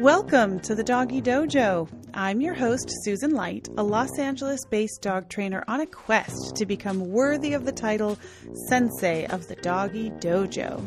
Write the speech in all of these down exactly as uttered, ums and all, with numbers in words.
Welcome to the Doggy Dojo. I'm your host, Susan Light, a Los Angeles-based dog trainer on a quest to become worthy of the title Sensei of the Doggy Dojo.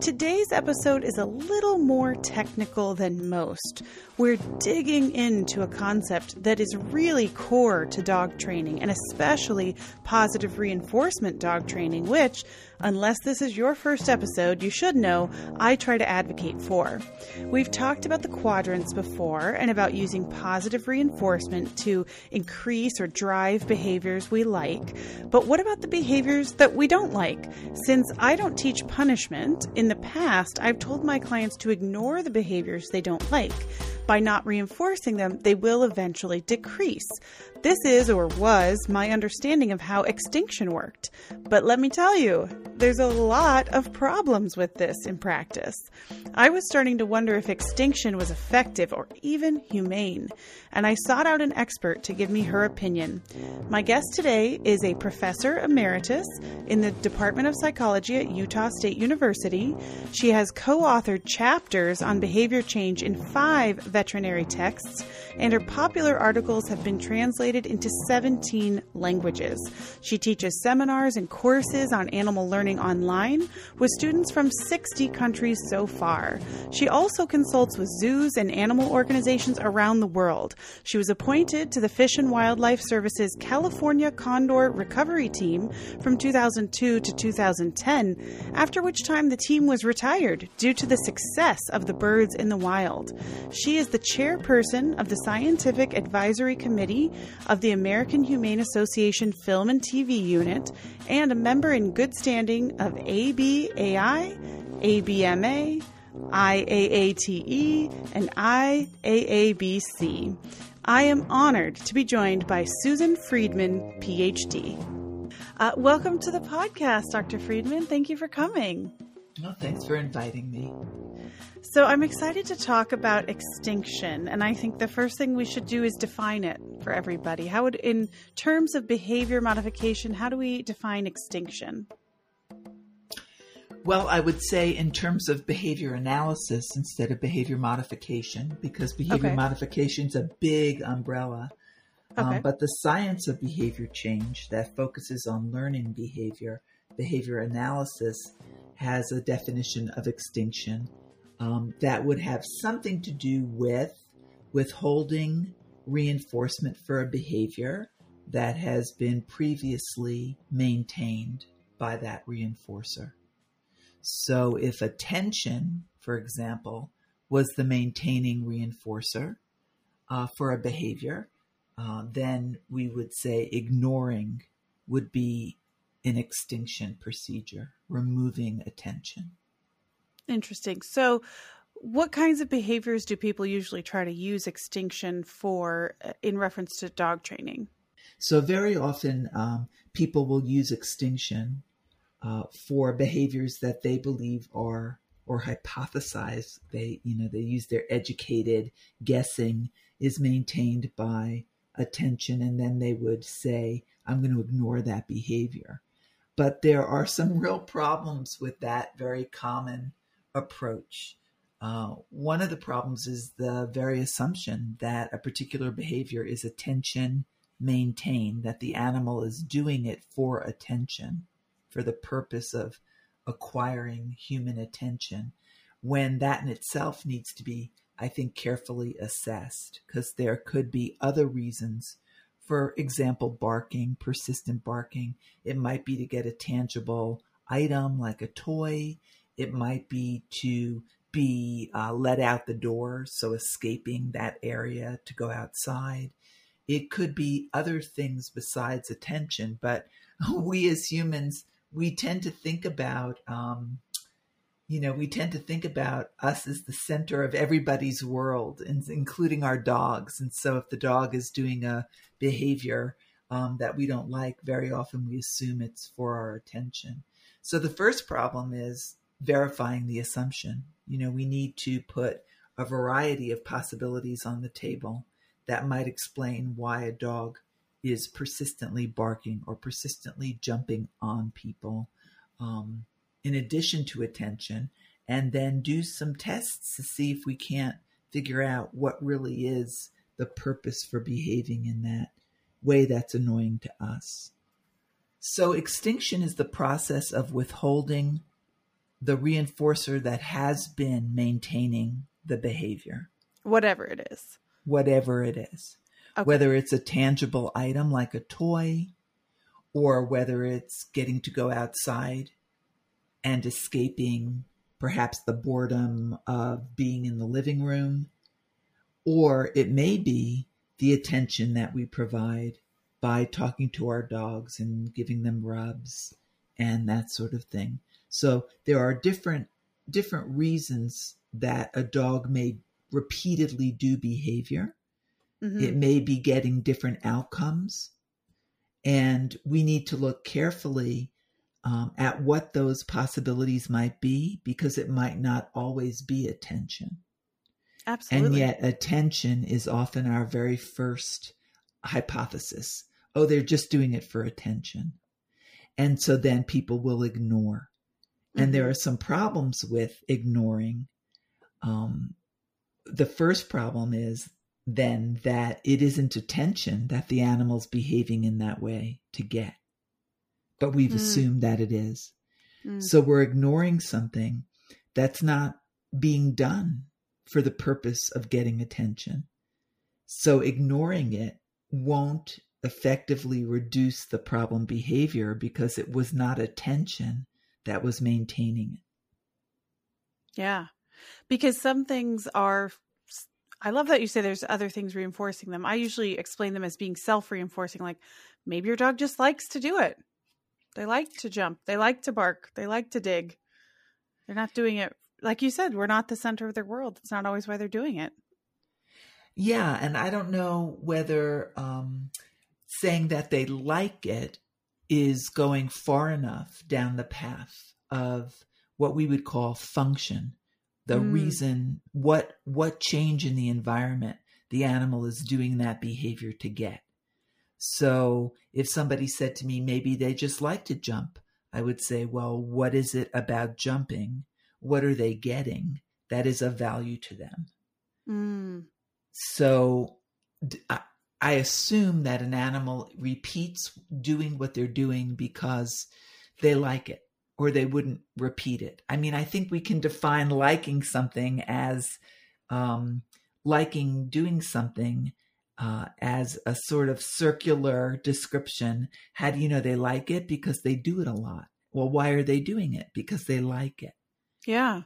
Today's episode is a little more technical than most. We're digging into a concept that is really core to dog training, and especially positive reinforcement dog training, which, unless this is your first episode, you should know I try to advocate for. We've talked about the quadrants before and about using positive reinforcement to increase or drive behaviors we like. But what about the behaviors that we don't like? Since I don't teach punishment, in the past, I've told my clients to ignore the behaviors they don't like. By not reinforcing them, they will eventually decrease. This is, or was, my understanding of how extinction worked. But let me tell you, there's a lot of problems with this in practice. I was starting to wonder if extinction was effective or even humane, and I sought out an expert to give me her opinion. My guest today is a professor emeritus in the Department of Psychology at Utah State University. She has co-authored chapters on behavior change in five veterinary texts, and her popular articles have been translated into seventeen languages. She teaches seminars and courses on animal learning online with students from sixty countries so far. She also consults with zoos and animal organizations around the world. She was appointed to the Fish and Wildlife Service's California Condor Recovery Team from two thousand two to two thousand ten, after which time the team was retired due to the success of the birds in the wild. She She is the chairperson of the Scientific Advisory Committee of the American Humane Association Film and T V Unit and a member in good standing of A B A I, A B M A, I A A T E, and I A A B C. I am honored to be joined by Susan Friedman, P H D. Uh, welcome to the podcast, Doctor Friedman. Thank you for coming. Well, thanks for inviting me. So I'm excited to talk about extinction, and I think the first thing we should do is define it for everybody. How would, in terms of behavior modification, how do we define extinction? Well, I would say in terms of behavior analysis instead of behavior modification, because behavior okay. modification is a big umbrella. Okay. Um, but the science of behavior change that focuses on learning behavior, behavior analysis, has a definition of extinction. Um, that would have something to do with withholding reinforcement for a behavior that has been previously maintained by that reinforcer. So if attention, for example, was the maintaining reinforcer uh, for a behavior, uh, then we would say ignoring would be an extinction procedure, removing attention. Interesting. So what kinds of behaviors do people usually try to use extinction for in reference to dog training? So very often um, people will use extinction uh, for behaviors that they believe are or hypothesize. They, you know, they use their educated guessing is maintained by attention, and then they would say, I'm going to ignore that behavior. But there are some real problems with that very common approach. Uh, one of the problems is the very assumption that a particular behavior is attention maintained, that the animal is doing it for attention, for the purpose of acquiring human attention, when that in itself needs to be, I think, carefully assessed, because there could be other reasons. For example, barking, persistent barking. It might be to get a tangible item like a toy. It might be to be uh, let out the door, so escaping that area to go outside. It could be other things besides attention, but we as humans, we tend to think about, um, you know, we tend to think about us as the center of everybody's world, including our dogs. And so if the dog is doing a behavior um, that we don't like, very often we assume it's for our attention. So the first problem is verifying the assumption. You know, we need to put a variety of possibilities on the table that might explain why a dog is persistently barking or persistently jumping on people, um, in addition to attention. and then do some tests to see if we can't figure out what really is the purpose for behaving in that way that's annoying to us. So extinction is the process of withholding the reinforcer that has been maintaining the behavior. Whatever it is. Whatever it is. Okay. Whether it's a tangible item like a toy, or whether it's getting to go outside and escaping perhaps the boredom of being in the living room, or it may be the attention that we provide by talking to our dogs and giving them rubs and that sort of thing. So there are different different reasons that a dog may repeatedly do behavior. Mm-hmm. It may be getting different outcomes. And we need to look carefully um, at what those possibilities might be, because it might not always be attention. Absolutely. And yet attention is often our very first hypothesis. Oh, they're just doing it for attention. And so then people will ignore. Mm-hmm. And there are some problems with ignoring. Um, the first problem is then that it isn't attention that the animal's behaving in that way to get, but we've mm. assumed that it is. Mm. So we're ignoring something that's not being done for the purpose of getting attention. So ignoring it won't effectively reduce the problem behavior, because it was not attention that was maintaining it. Yeah. Because some things are, I love that you say there's other things reinforcing them. I usually explain them as being self-reinforcing, like maybe your dog just likes to do it. They like to jump. They like to bark. They like to dig. They're not doing it. Like you said, we're not the center of their world. It's not always why they're doing it. Yeah. And I don't know whether um, saying that they like it is going far enough down the path of what we would call function. The mm. reason, what what change in the environment the animal is doing that behavior to get. So if somebody said to me, maybe they just like to jump, I would say, well, what is it about jumping? What are they getting that is of value to them? Mm. So I, I assume that an animal repeats doing what they're doing because they like it, or they wouldn't repeat it. I mean, I think we can define liking something as um, liking doing something uh, as a sort of circular description. How do you know they like it? Because they do it a lot. Well, why are they doing it? Because they like it. Yeah.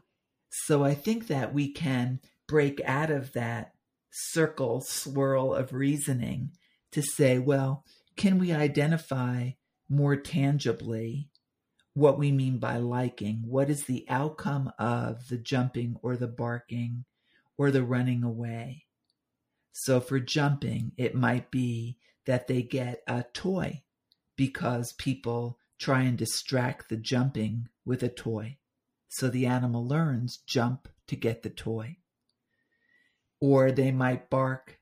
So I think that we can break out of that circle swirl of reasoning to say, well, can we identify more tangibly what we mean by liking? What is the outcome of the jumping or the barking or the running away? So for jumping, it might be that they get a toy because people try and distract the jumping with a toy. So the animal learns jump to get the toy. Or they might bark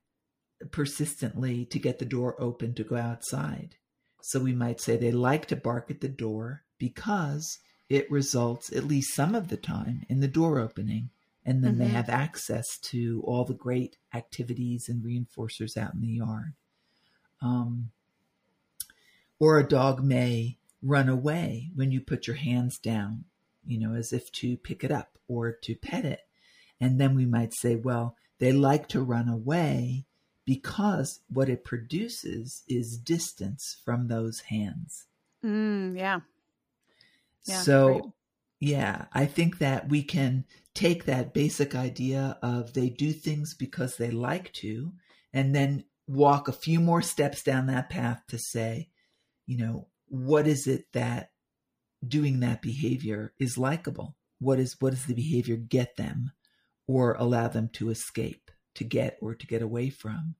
persistently to get the door open to go outside. So we might say they like to bark at the door because it results, at least some of the time, in the door opening. And then mm-hmm. they have access to all the great activities and reinforcers out in the yard. Um, or a dog may run away when you put your hands down, you know, as if to pick it up or to pet it. And then we might say, well, they like to run away because what it produces is distance from those hands. Mm, yeah. Yeah, so, right. yeah, I think that we can take that basic idea of they do things because they like to, and then walk a few more steps down that path to say, you know, what is it that doing that behavior is likable? What is, what does the behavior get them or allow them to escape, to get or to get away from?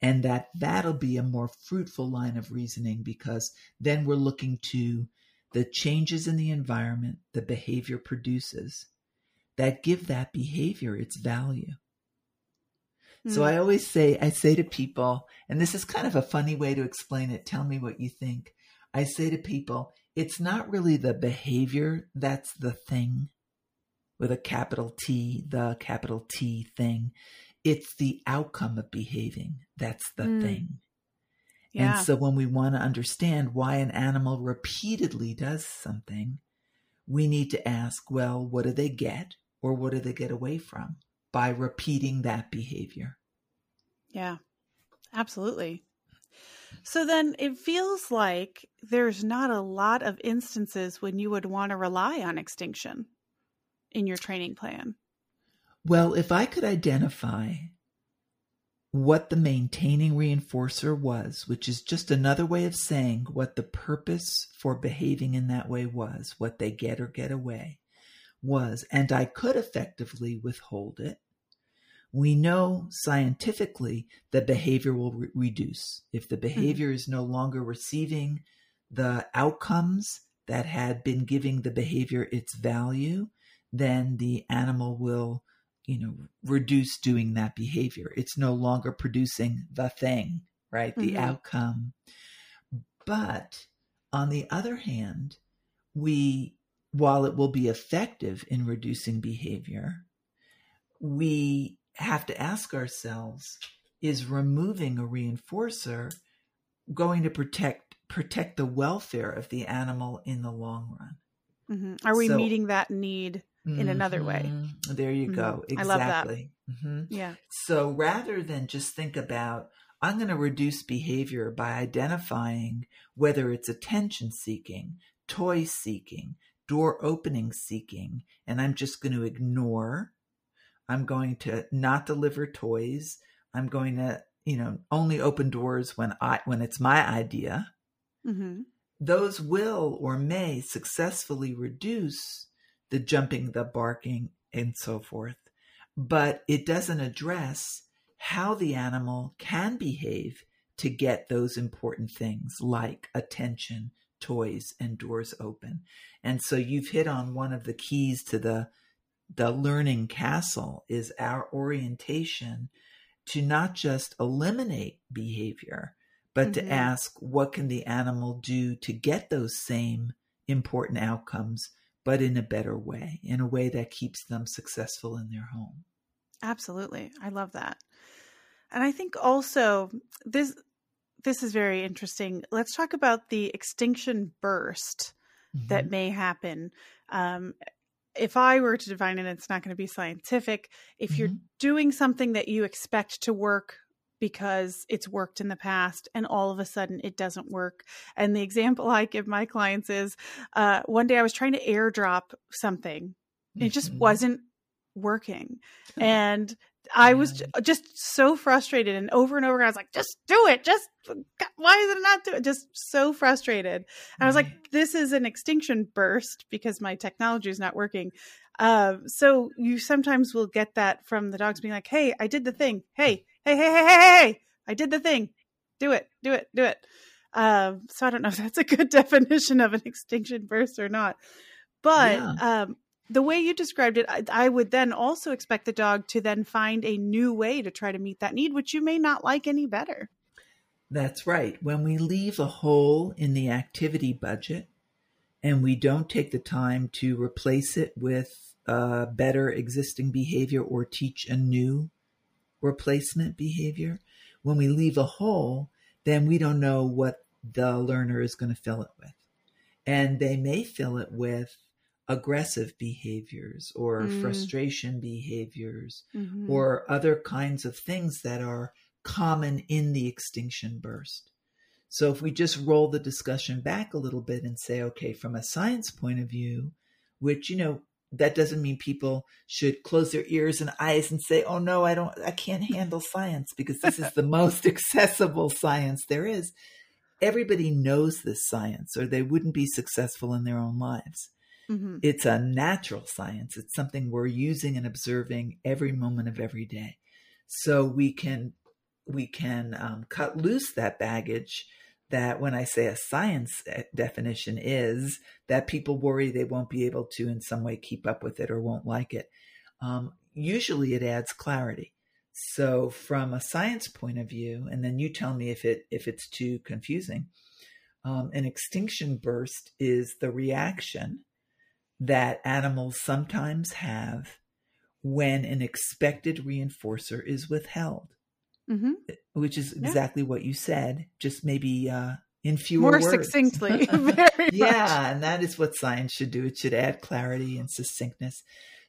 And that that'll be a more fruitful line of reasoning, because then we're looking to the changes in the environment the behavior produces that give that behavior its value. Mm-hmm. So I always say, I say to people, and this is kind of a funny way to explain it, tell me what you think. I say to people, it's not really the behavior that's the thing. with a capital T, the capital T thing. It's the outcome of behaving. That's the mm. thing. Yeah. And so when we want to understand why an animal repeatedly does something, we need to ask, well, what do they get or what do they get away from by repeating that behavior? Yeah, absolutely. So then it feels like there's not a lot of instances when you would want to rely on extinction in your training plan. Well, if I could identify what the maintaining reinforcer was, which is just another way of saying what the purpose for behaving in that way was, what they get or get away was, and I could effectively withhold it, we know scientifically that behavior will re- reduce. If the behavior mm-hmm. is no longer receiving the outcomes that had been giving the behavior its value, then the animal will, you know, reduce doing that behavior. It's no longer producing the thing, right? Mm-hmm. The outcome. But on the other hand, we, while it will be effective in reducing behavior, we have to ask ourselves, is removing a reinforcer going to protect protect the welfare of the animal in the long run? Mm-hmm. Are we so, meeting that need in mm-hmm, another way? There you mm-hmm. go. Exactly. I love that. Mm-hmm. Yeah. So rather than just think about, I'm going to reduce behavior by identifying whether it's attention seeking, toy seeking, door opening seeking, and I'm just going to ignore, I'm going to not deliver toys. I'm going to, you know, only open doors when I, when it's my idea. Mm-hmm. Those will or may successfully reduce the jumping, the barking, and so forth. But it doesn't address how the animal can behave to get those important things like attention, toys, and doors open. And so you've hit on one of the keys to the The learning castle is our orientation to not just eliminate behavior, but mm-hmm. to ask, what can the animal do to get those same important outcomes, but in a better way, in a way that keeps them successful in their home? Absolutely. I love that. And I think also this, this is very interesting. Let's talk about the extinction burst mm-hmm. that may happen. Um, If I were to define it, it's not going to be scientific. If mm-hmm. you're doing something that you expect to work because it's worked in the past and all of a sudden it doesn't work. And the example I give my clients is uh, one day I was trying to airdrop something. Mm-hmm. And it just wasn't working. And I was just so frustrated, and over and over again, I was like, just do it. Just why is it not do it? Just so frustrated. And right. I was like, this is an extinction burst because my technology is not working. Um, so you sometimes will get that from the dogs being like, hey, I did the thing. Hey, hey, hey, hey, hey, hey, I did the thing. Do it, do it, do it. Um, so I don't know if that's a good definition of an extinction burst or not, but, yeah. um, the way you described it, I, I would then also expect the dog to then find a new way to try to meet that need, which you may not like any better. That's right. When we leave a hole in the activity budget and we don't take the time to replace it with a better existing behavior or teach a new replacement behavior, when we leave a hole, then we don't know what the learner is going to fill it with. And they may fill it with aggressive behaviors or mm. frustration behaviors mm-hmm. or other kinds of things that are common in the extinction burst. So if we just roll the discussion back a little bit and say, okay, from a science point of view, which, you know, that doesn't mean people should close their ears and eyes and say, oh no, I don't, I can't handle science, because this is the most accessible science there is. Everybody knows this science, or they wouldn't be successful in their own lives. Mm-hmm. It's a natural science. It's something we're using and observing every moment of every day. So we can, we can um, cut loose that baggage that, when I say a science definition, is that people worry they won't be able to in some way keep up with it or won't like it. Um, usually it adds clarity. So from a science point of view, and then you tell me if it, if it's too confusing, um, an extinction burst is the reaction that animals sometimes have when an expected reinforcer is withheld, mm-hmm. which is exactly yeah. what you said, just maybe uh, in fewer words. More succinctly. Very yeah, much. And that is what science should do. It should add clarity and succinctness.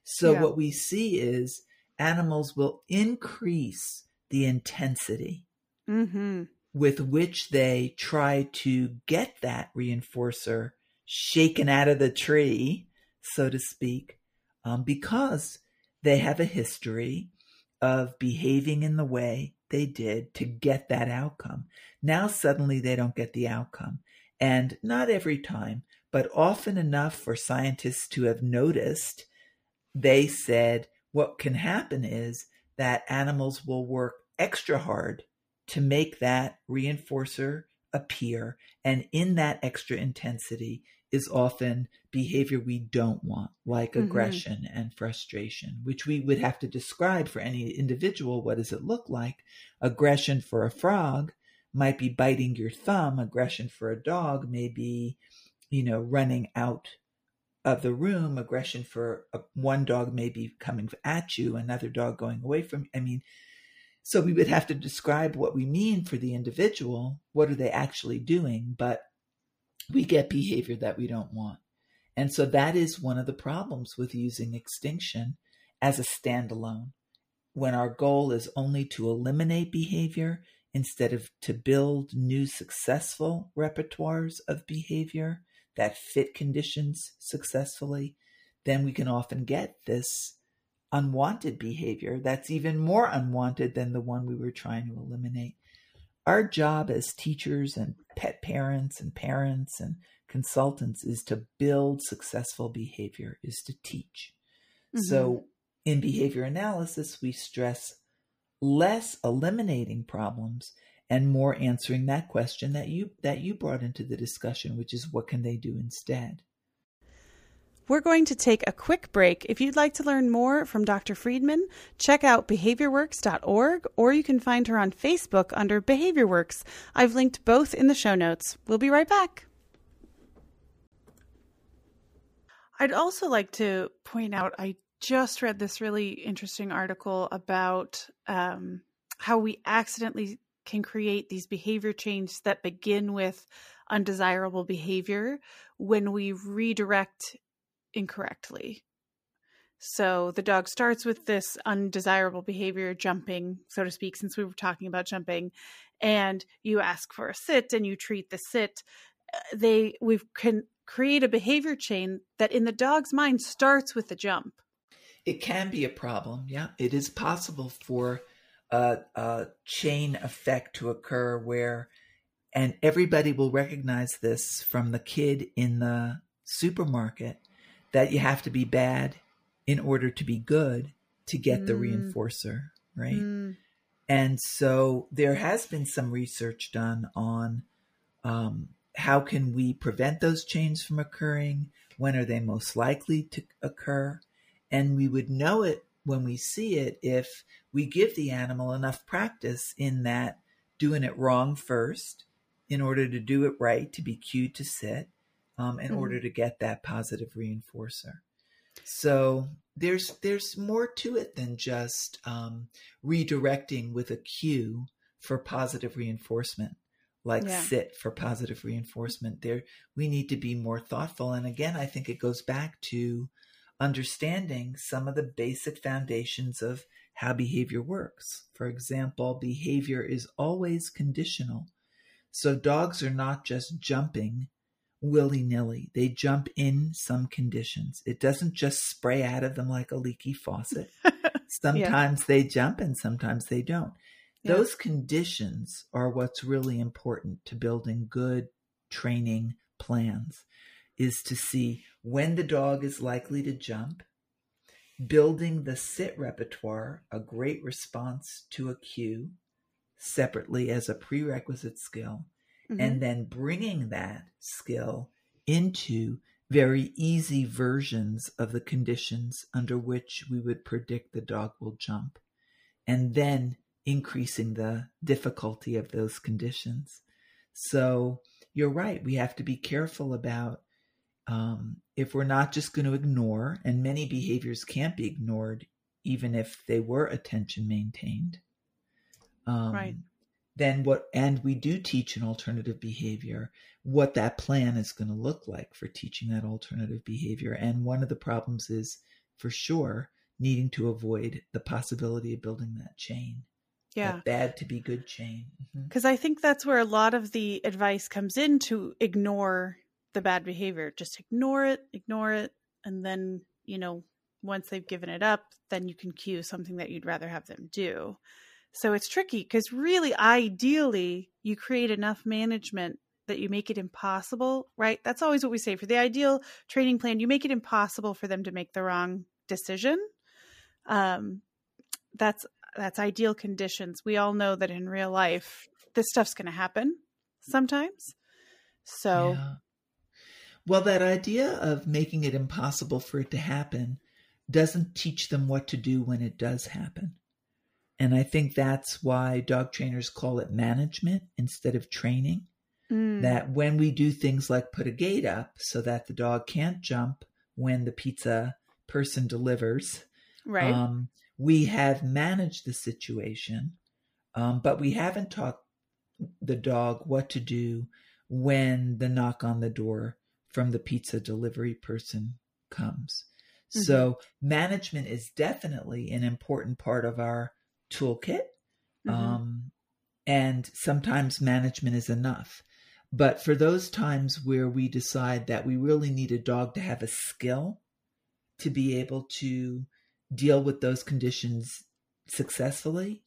So yeah. what we see is animals will increase the intensity mm-hmm. with which they try to get that reinforcer shaken out of the tree, so to speak, um, because they have a history of behaving in the way they did to get that outcome. Now suddenly they don't get the outcome. And not every time, but often enough for scientists to have noticed, they said what can happen is that animals will work extra hard to make that reinforcer appear. And in that extra intensity is often behavior we don't want, like mm-hmm. aggression and frustration, which we would have to describe for any individual. What does it look like? Aggression for a frog might be biting your thumb. Aggression for a dog may be, you know, running out of the room. Aggression for a, one dog may be coming at you, another dog going away from you. I mean, so we would have to describe what we mean for the individual. What are they actually doing? But we get behavior that we don't want. And so that is one of the problems with using extinction as a standalone, when our goal is only to eliminate behavior instead of to build new successful repertoires of behavior that fit conditions successfully, then we can often get this unwanted behavior that's even more unwanted than the one we were trying to eliminate. Our job as teachers and pet parents and parents and consultants is to build successful behavior, is to teach. Mm-hmm. So in behavior analysis, we stress less eliminating problems and more answering that question that you that you brought into the discussion, which is what can they do instead? We're going to take a quick break. If you'd like to learn more from Doctor Friedman, check out behavior works dot org, or you can find her on Facebook under BehaviorWorks. I've linked both in the show notes. We'll be right back. I'd also like to point out, I just read this really interesting article about um, how we accidentally can create these behavior changes that begin with undesirable behavior when we redirect incorrectly. So the dog starts with this undesirable behavior, jumping, so to speak, since we were talking about jumping, and you ask for a sit and you treat the sit. They we can create a behavior chain that in the dog's mind starts with the jump. It can be a problem. Yeah, it is possible for a, a chain effect to occur where, and everybody will recognize this from the kid in the supermarket, that you have to be bad in order to be good to get mm. the reinforcer, right? Mm. And so there has been some research done on um, how can we prevent those chains from occurring? When are they most likely to occur? And we would know it when we see it if we give the animal enough practice in that doing it wrong first in order to do it right, to be cued to sit, Um, in mm-hmm. order to get that positive reinforcer. So there's there's more to it than just um, redirecting with a cue for positive reinforcement, like yeah. sit for positive reinforcement. There, we need to be more thoughtful. And again, I think it goes back to understanding some of the basic foundations of how behavior works. For example, behavior is always conditional. So dogs are not just jumping willy-nilly. They jump in some conditions. It doesn't just spray out of them like a leaky faucet. Sometimes yeah. they jump and sometimes they don't. Yeah. Those conditions are what's really important to building good training plans, is to see when the dog is likely to jump, building the sit repertoire, a great response to a cue, separately as a prerequisite skill, mm-hmm. and then bringing that skill into very easy versions of the conditions under which we would predict the dog will jump, and then increasing the difficulty of those conditions. So you're right. We have to be careful about um, if we're not just going to ignore, and many behaviors can't be ignored, even if they were attention maintained. Um, right. Then what, and we do teach an alternative behavior, what that plan is going to look like for teaching that alternative behavior. And one of the problems is for sure needing to avoid the possibility of building that chain. Yeah. That bad to be good chain. Because mm-hmm. I think that's where a lot of the advice comes in, to ignore the bad behavior, just ignore it, ignore it. And then, you know, once they've given it up, then you can cue something that you'd rather have them do. So it's tricky because really, ideally, you create enough management that you make it impossible, right? That's always what we say for the ideal training plan. You make it impossible for them to make the wrong decision. Um, that's that's ideal conditions. We all know that in real life, this stuff's going to happen sometimes. So, yeah. Well, that idea of making it impossible for it to happen doesn't teach them what to do when it does happen. And I think that's why dog trainers call it management instead of training. Mm. That when we do things like put a gate up so that the dog can't jump when the pizza person delivers, right. um, we have managed the situation, um, but we haven't taught the dog what to do when the knock on the door from the pizza delivery person comes. Mm-hmm. So management is definitely an important part of our toolkit. Mm-hmm. Um, and sometimes management is enough, but for those times where we decide that we really need a dog to have a skill to be able to deal with those conditions successfully,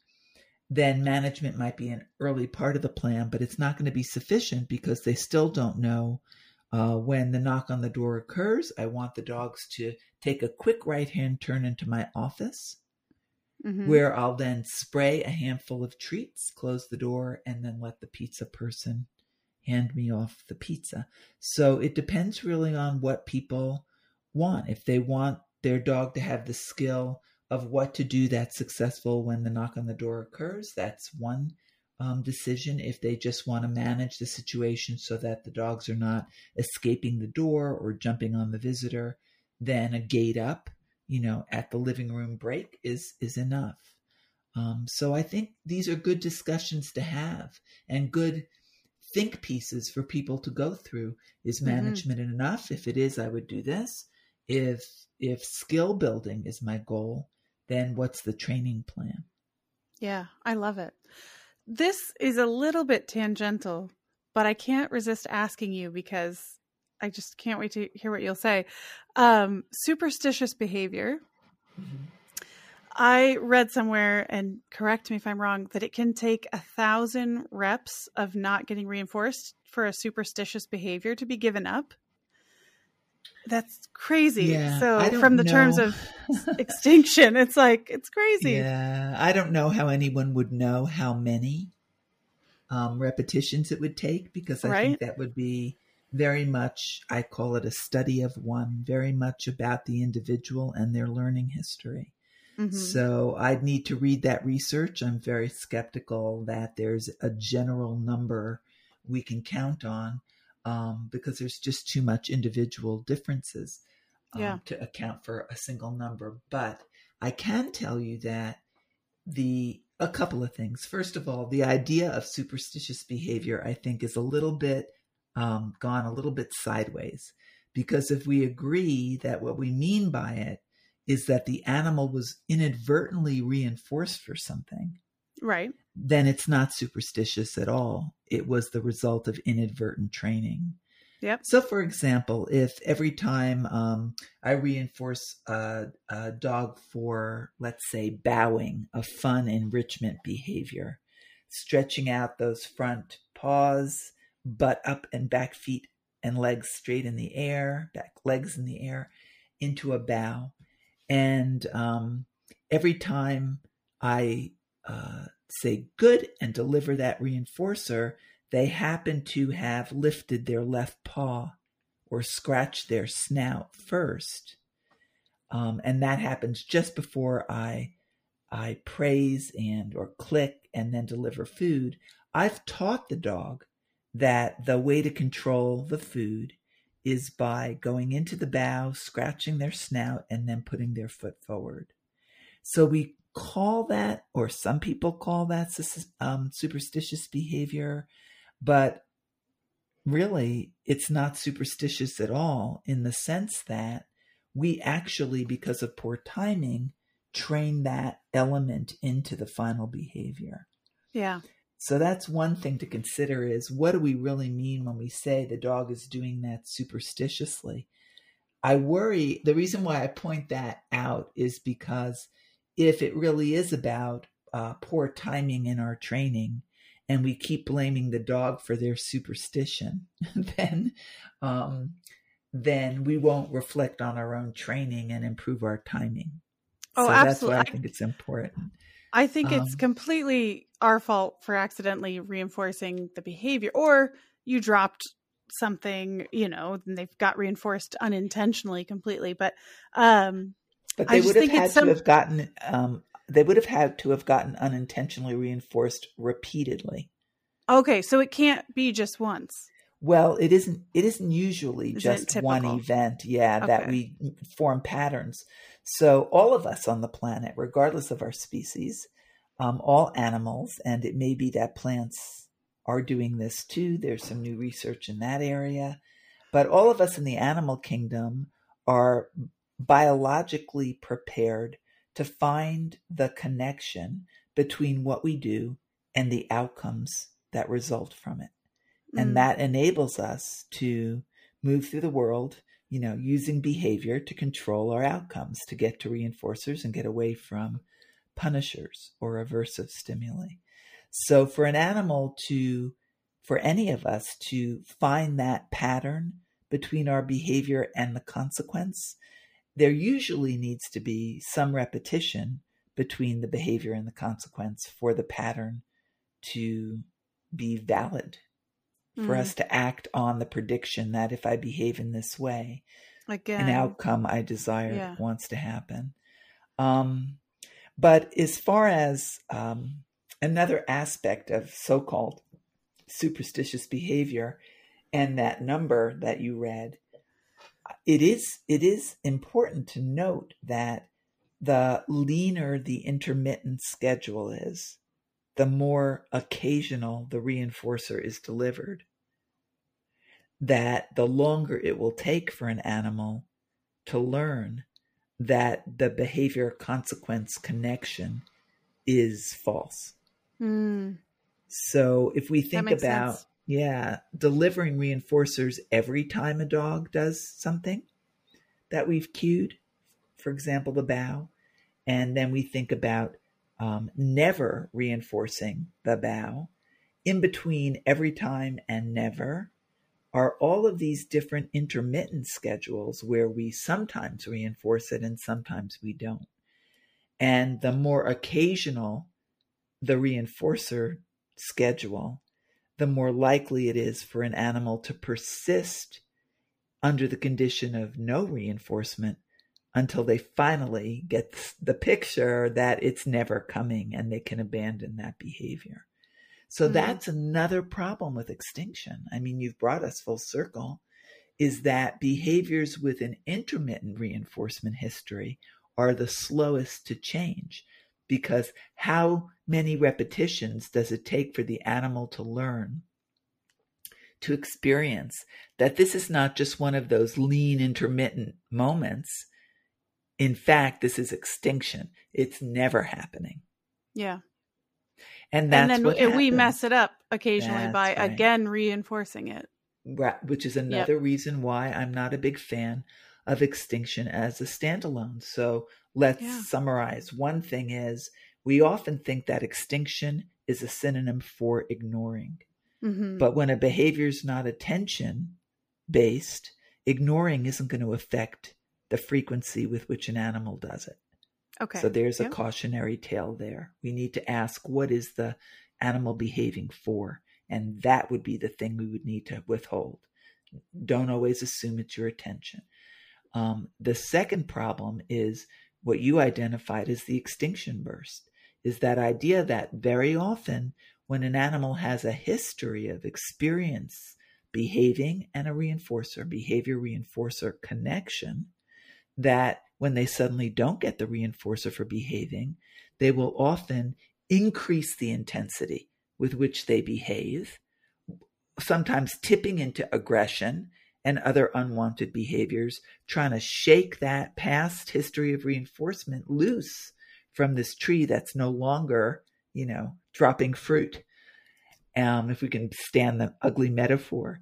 then management might be an early part of the plan, but it's not going to be sufficient because they still don't know uh, when the knock on the door occurs. I want the dogs to take a quick right-hand turn into my office. Mm-hmm. Where I'll then spray a handful of treats, close the door, and then let the pizza person hand me off the pizza. So it depends really on what people want. If they want their dog to have the skill of what to do that's successful when the knock on the door occurs, that's one um, decision. If they just want to manage the situation so that the dogs are not escaping the door or jumping on the visitor, then a gate up, you know, at the living room break is, is enough. Um, so I think these are good discussions to have and good think pieces for people to go through. Is management mm-hmm. enough? If it is, I would do this. If, if skill building is my goal, then what's the training plan? Yeah, I love it. This is a little bit tangential, but I can't resist asking you because I just can't wait to hear what you'll say. Um, superstitious behavior. Mm-hmm. I read somewhere, and correct me if I'm wrong, that it can take a thousand reps of not getting reinforced for a superstitious behavior to be given up. That's crazy. Yeah, so from the know. terms of extinction, it's like, it's crazy. Yeah. I don't know how anyone would know how many um, repetitions it would take, because I right? think that would be very much, I call it a study of one, very much about the individual and their learning history. Mm-hmm. So I'd need to read that research. I'm very skeptical that there's a general number we can count on, um, because there's just too much individual differences um, yeah. to account for a single number. But I can tell you that the a couple of things. First of all, the idea of superstitious behavior, I think, is a little bit Um, gone a little bit sideways, because if we agree that what we mean by it is that the animal was inadvertently reinforced for something, right? Then it's not superstitious at all. It was the result of inadvertent training. Yep. So for example, if every time um, I reinforce a, a dog for, let's say, bowing, a fun enrichment behavior, stretching out those front paws, butt up and back feet and legs straight in the air, back legs in the air into a bow. And um, every time I uh, say good and deliver that reinforcer, they happen to have lifted their left paw or scratched their snout first. Um, and that happens just before I, I praise and or click and then deliver food. I've taught the dog that the way to control the food is by going into the bow, scratching their snout, and then putting their foot forward. So we call that, or some people call that um, superstitious behavior, but really it's not superstitious at all, in the sense that we actually, because of poor timing, train that element into the final behavior. Yeah. So that's one thing to consider, is what do we really mean when we say the dog is doing that superstitiously? I worry, the reason why I point that out is because if it really is about uh, poor timing in our training, and we keep blaming the dog for their superstition, then um, then we won't reflect on our own training and improve our timing. Oh, so absolutely. That's why I think it's important. I think um, it's completely our fault for accidentally reinforcing the behavior, or you dropped something, you know, and they've got reinforced unintentionally completely. But um, but they I would have had to some... have gotten um, they would have had to have gotten unintentionally reinforced repeatedly. Okay, so it can't be just once. Well, it isn't. It isn't usually isn't just one event. Yeah, okay. That we form patterns. So all of us on the planet, regardless of our species, um, all animals, and it may be that plants are doing this too. There's some new research in that area. But all of us in the animal kingdom are biologically prepared to find the connection between what we do and the outcomes that result from it. Mm. And that enables us to move through the world, you know, using behavior to control our outcomes, to get to reinforcers and get away from punishers or aversive stimuli. So for an animal to, for any of us to find that pattern between our behavior and the consequence, there usually needs to be some repetition between the behavior and the consequence for the pattern to be valid. For mm. us to act on the prediction that if I behave in this way, Again. an outcome I desire yeah. wants to happen. Um, but as far as um, another aspect of so-called superstitious behavior, and that number that you read, it is it is important to note that the leaner the intermittent schedule is, the more occasional the reinforcer is delivered, that the longer it will take for an animal to learn that the behavior consequence connection is false. Mm. So if we think about, sense. yeah, delivering reinforcers every time a dog does something that we've cued, for example, the bow, and then we think about Um, never reinforcing the bow, in between every time and never, are all of these different intermittent schedules where we sometimes reinforce it and sometimes we don't. And the more occasional the reinforcer schedule, the more likely it is for an animal to persist under the condition of no reinforcement until they finally get the picture that it's never coming and they can abandon that behavior. So mm-hmm. that's another problem with extinction. I mean, you've brought us full circle, is that behaviors with an intermittent reinforcement history are the slowest to change, because how many repetitions does it take for the animal to learn, to experience that this is not just one of those lean intermittent moments? In fact, this is extinction. It's never happening. Yeah. And that's and then what it, we mess it up occasionally that's by, right. again, reinforcing it. Right, which is another yep. reason why I'm not a big fan of extinction as a standalone. So let's yeah. summarize. One thing is, we often think that extinction is a synonym for ignoring. Mm-hmm. But when a behavior is not attention-based, ignoring isn't going to affect the frequency with which an animal does it. Okay. So there's a yep. cautionary tale there. We need to ask, what is the animal behaving for? And that would be the thing we would need to withhold. Don't always assume it's your attention. Um, the second problem is what you identified as the extinction burst, is that idea that very often when an animal has a history of experience behaving and a reinforcer, behavior reinforcer connection, that when they suddenly don't get the reinforcer for behaving, they will often increase the intensity with which they behave, sometimes tipping into aggression and other unwanted behaviors, trying to shake that past history of reinforcement loose from this tree that's no longer, you know, dropping fruit. Um, if we can stand the ugly metaphor.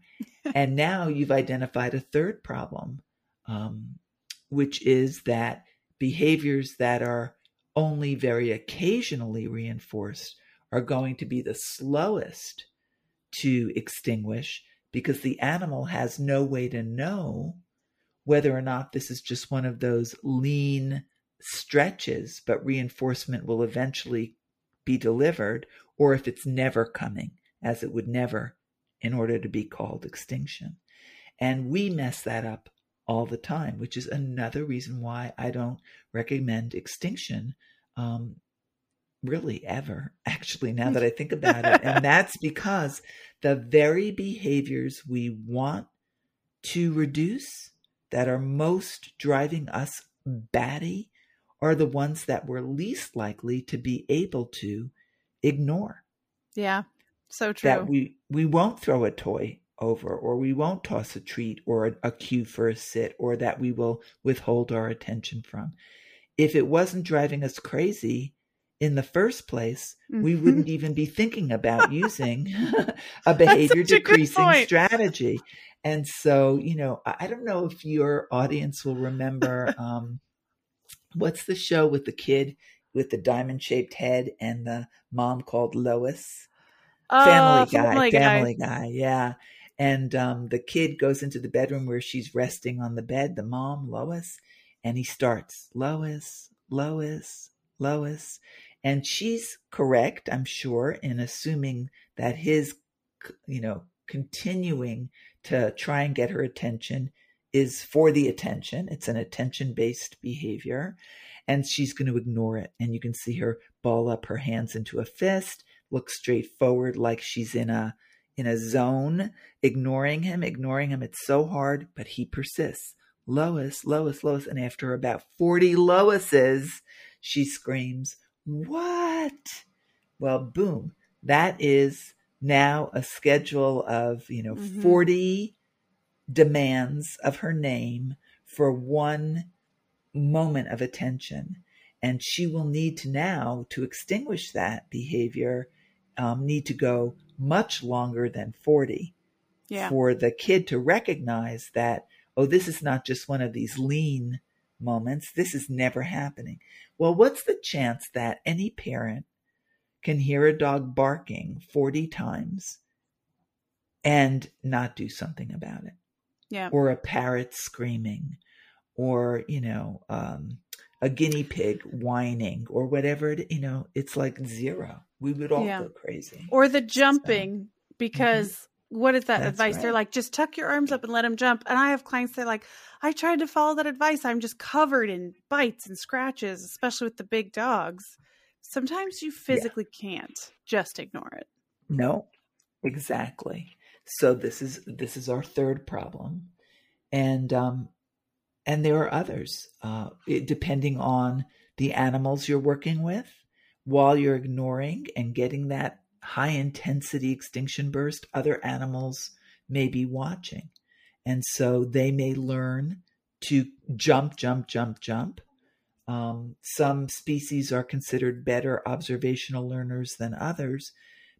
And now you've identified a third problem, um, which is that behaviors that are only very occasionally reinforced are going to be the slowest to extinguish, because the animal has no way to know whether or not this is just one of those lean stretches, but reinforcement will eventually be delivered, or if it's never coming, as it would never in order to be called extinction. And we mess that up all the time, which is another reason why I don't recommend extinction, um, really ever, actually, now that I think about it. And that's because the very behaviors we want to reduce that are most driving us batty are the ones that we're least likely to be able to ignore. Yeah, so true. That we, we won't throw a toy over, or we won't toss a treat or a, a cue for a sit, or that we will withhold our attention from. If it wasn't driving us crazy in the first place, mm-hmm. we wouldn't even be thinking about using a behavior decreasing a strategy. And so, you know, I don't know if your audience will remember, um, what's the show with the kid with the diamond shaped head and the mom called Lois? Oh, Family Guy, Family Guy. Family Guy. Yeah. And, um, the kid goes into the bedroom where she's resting on the bed, the mom, Lois, and he starts Lois, Lois, Lois. And she's correct, I'm sure, in assuming that his, you know, continuing to try and get her attention is for the attention. It's an attention-based behavior, and she's going to ignore it. And you can see her ball up her hands into a fist, look straight forward like she's in a, in a zone, ignoring him, ignoring him. It's so hard, but he persists. Lois, Lois, Lois. And after about forty Loises, she screams, "What?" Well, boom, that is now a schedule of, you know, mm-hmm. forty demands of her name for one moment of attention. And she will need to now, to extinguish that behavior, um, need to go much longer than forty yeah. for the kid to recognize that, oh, this is not just one of these lean moments. This is never happening. Well, what's the chance that any parent can hear a dog barking forty times and not do something about it? Yeah. Or a parrot screaming, or, you know, um, a guinea pig whining, or whatever it, you know, it's like zero. We would all yeah. go crazy. Or the jumping, so, because mm-hmm. what is that That's advice? Right. They're like, just tuck your arms up and let them jump. And I have clients that are like, I tried to follow that advice. I'm just covered in bites and scratches, especially with the big dogs. Sometimes you physically yeah. can't just ignore it. No, exactly. So this is, this is our third problem. And, um, and there are others, uh, it, depending on the animals you're working with. While you're ignoring and getting that high intensity extinction burst, other animals may be watching. And so they may learn to jump, jump, jump, jump. Um, some species are considered better observational learners than others.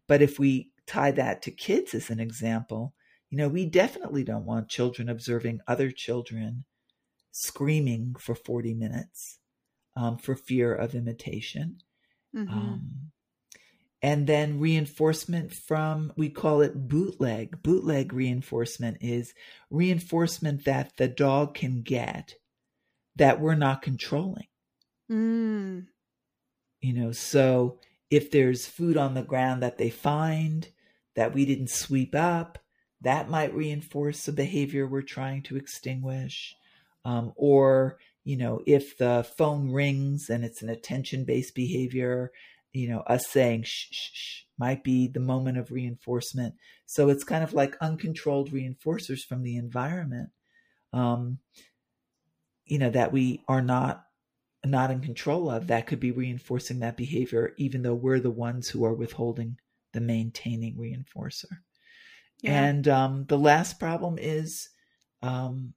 But if we tie that to kids as an example, you know, we definitely don't want children observing other children screaming for forty minutes, um, for fear of imitation. Mm-hmm. Um, and then reinforcement from, we call it bootleg. Bootleg reinforcement is reinforcement that the dog can get that we're not controlling. Mm. You know, so if there's food on the ground that they find that we didn't sweep up, that might reinforce the behavior we're trying to extinguish. Um, or, you know, if the phone rings and it's an attention-based behavior you know, us saying shh, shh, shh might be the moment of reinforcement. So it's kind of like uncontrolled reinforcers from the environment, um, you know, that we are not not in control of, that could be reinforcing that behavior, even though we're the ones who are withholding the maintaining reinforcer. Yeah. And um, the last problem is um,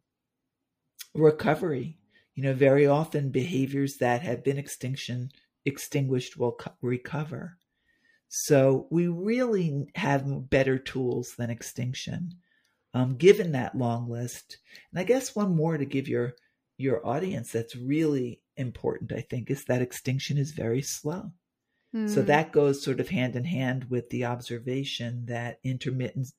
recovery. You know, very often behaviors that have been extinction extinguished will co- recover. So we really have better tools than extinction, um, given that long list. And I guess one more to give your your audience that's really important, I think, is that extinction is very slow. Mm. So that goes sort of hand in hand with the observation that intermittent,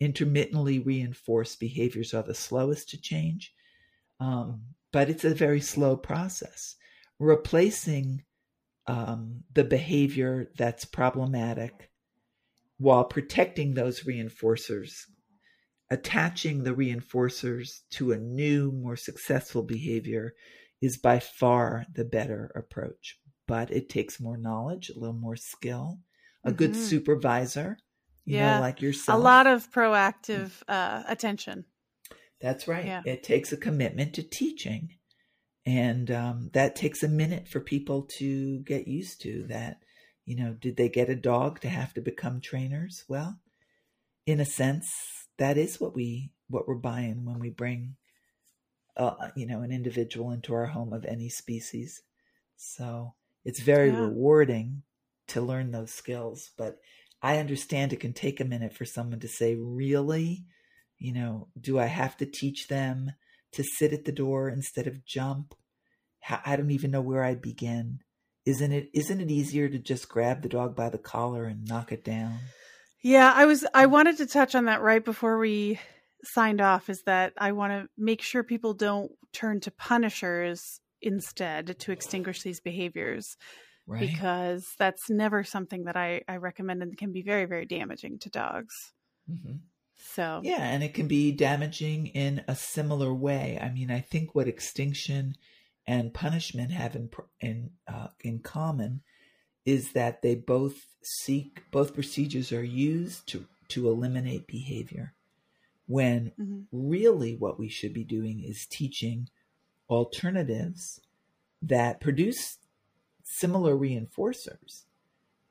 intermittently reinforced behaviors are the slowest to change. Um, but it's a very slow process. Replacing um, the behavior that's problematic while protecting those reinforcers, attaching the reinforcers to a new, more successful behavior is by far the better approach, but it takes more knowledge, a little more skill, a mm-hmm. good supervisor, you yeah. know, like yourself. A lot of proactive uh, attention. That's right. Yeah. It takes a commitment to teaching, and um, that takes a minute for people to get used to that. You know, did they get a dog to have to become trainers? Well, in a sense, that is what we, what we're buying when we bring Uh, you know, an individual into our home of any species. So it's very yeah. rewarding to learn those skills, but I understand it can take a minute for someone to say, really, you know, do I have to teach them to sit at the door instead of jump? I don't even know where I'd begin. Isn't it, isn't it easier to just grab the dog by the collar and knock it down? Yeah, I was, I wanted to touch on that right before we signed off, is that I want to make sure people don't turn to punishers instead to extinguish these behaviors, right? Because that's never something that I, I recommend, and can be very, very damaging to dogs. Mm-hmm. So, yeah, and it can be damaging in a similar way. I mean, I think what extinction and punishment have in, in, uh, in common is that they both seek, both procedures are used to, to eliminate behavior, when mm-hmm. really what we should be doing is teaching alternatives that produce similar reinforcers,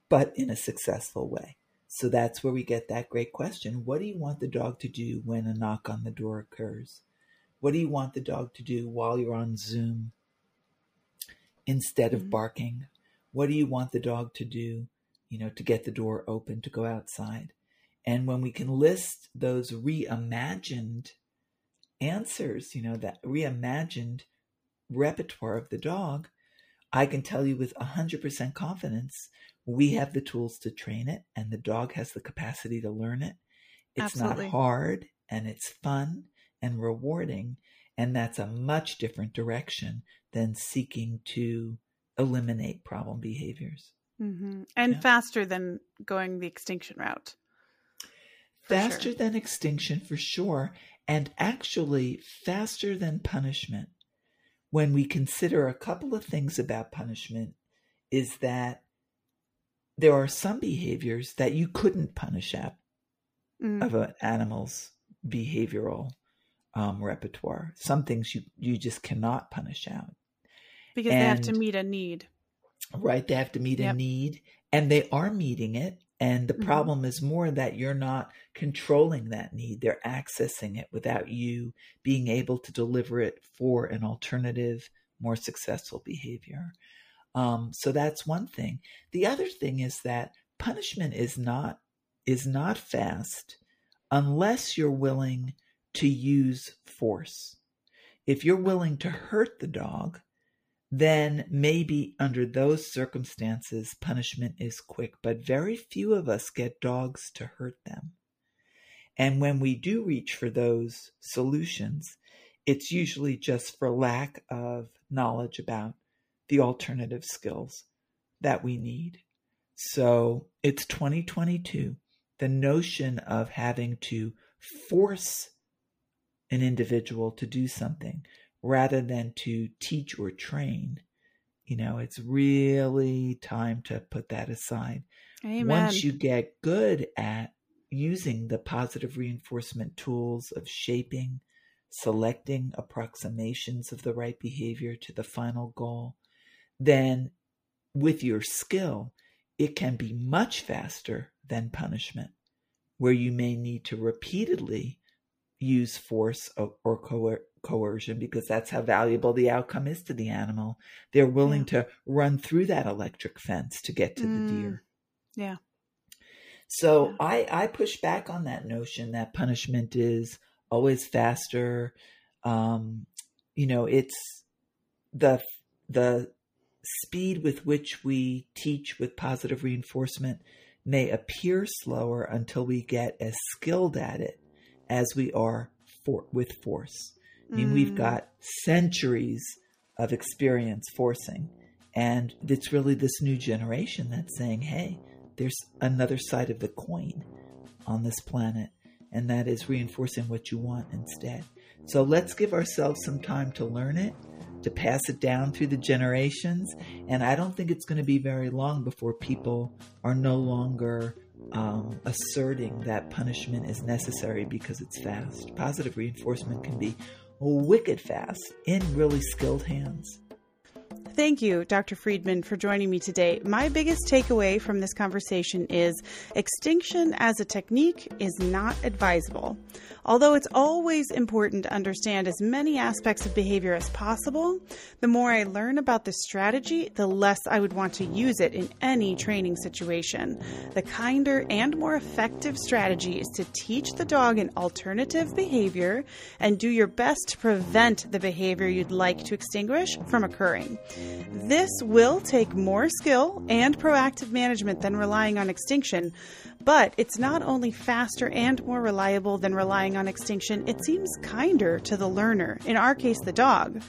but in a successful way. So that's where we get that great question. What do you want the dog to do when a knock on the door occurs? What do you want the dog to do while you're on Zoom instead mm-hmm. of barking? What do you want the dog to do, you know, to get the door open, to go outside? And when we can list those reimagined answers, you know, that reimagined repertoire of the dog, I can tell you with one hundred percent confidence, we have the tools to train it, and the dog has the capacity to learn it. It's Absolutely. Not hard, and it's fun and rewarding. And that's a much different direction than seeking to eliminate problem behaviors. Mm-hmm. And you know? Faster than going the extinction route. Faster sure. than extinction, for sure, and actually faster than punishment. When we consider a couple of things about punishment, is that there are some behaviors that you couldn't punish out mm. of an animal's behavioral um, repertoire. Some things you, you just cannot punish out. Because and, they have to meet a need. Right, they have to meet yep. a need, and they are meeting it. And the problem mm-hmm. is more that you're not controlling that need. They're accessing it without you being able to deliver it for an alternative, more successful behavior. Um, so that's one thing. The other thing is that punishment is not, is not fast unless you're willing to use force. If you're willing to hurt the dog, then maybe under those circumstances, punishment is quick, but very few of us get dogs to hurt them. And when we do reach for those solutions, it's usually just for lack of knowledge about the alternative skills that we need. So it's twenty twenty-two. The notion of having to force an individual to do something rather than to teach or train You know, it's really time to put that aside. Amen. Once you get good at using the positive reinforcement tools of shaping, selecting approximations of the right behavior to the final goal, then with your skill, it can be much faster than punishment, where you may need to repeatedly use force or, or coer- coercion because that's how valuable the outcome is to the animal. They're willing yeah. to run through that electric fence to get to mm. the deer. Yeah. So yeah. I, I push back on that notion that punishment is always faster. Um, you know, it's the the speed with which we teach with positive reinforcement may appear slower until we get as skilled at it as we are for, with force. I mean, mm. we've got centuries of experience forcing, and it's really this new generation that's saying, hey, there's another side of the coin on this planet, and that is reinforcing what you want instead. So let's give ourselves some time to learn it, to pass it down through the generations. And I don't think it's going to be very long before people are no longer um, asserting that punishment is necessary because it's fast. Positive reinforcement can be wicked fast in really skilled hands. Thank you, Doctor Friedman, for joining me today. My biggest takeaway from this conversation is extinction as a technique is not advisable. Although it's always important to understand as many aspects of behavior as possible, the more I learn about this strategy, the less I would want to use it in any training situation. The kinder and more effective strategy is to teach the dog an alternative behavior and do your best to prevent the behavior you'd like to extinguish from occurring. This will take more skill and proactive management than relying on extinction, but it's not only faster and more reliable than relying on extinction, it seems kinder to the learner, in our case, the dog.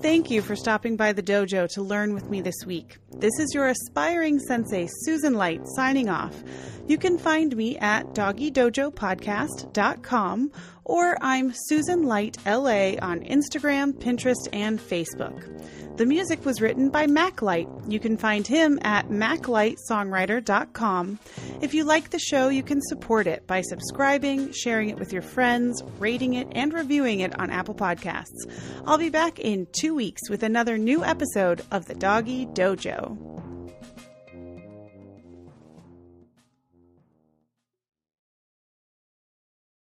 Thank you for stopping by the dojo to learn with me this week. This is your aspiring sensei, Susan Light, signing off. You can find me at doggy dojo podcast dot com, or I'm Susan Light L A on Instagram, Pinterest, and Facebook. The music was written by Mac Light. You can find him at mac light songwriter dot com. If you like the show, you can support it by subscribing, sharing it with your friends, rating it, and reviewing it on Apple Podcasts. I'll be back in two weeks with another new episode of the Doggy Dojo.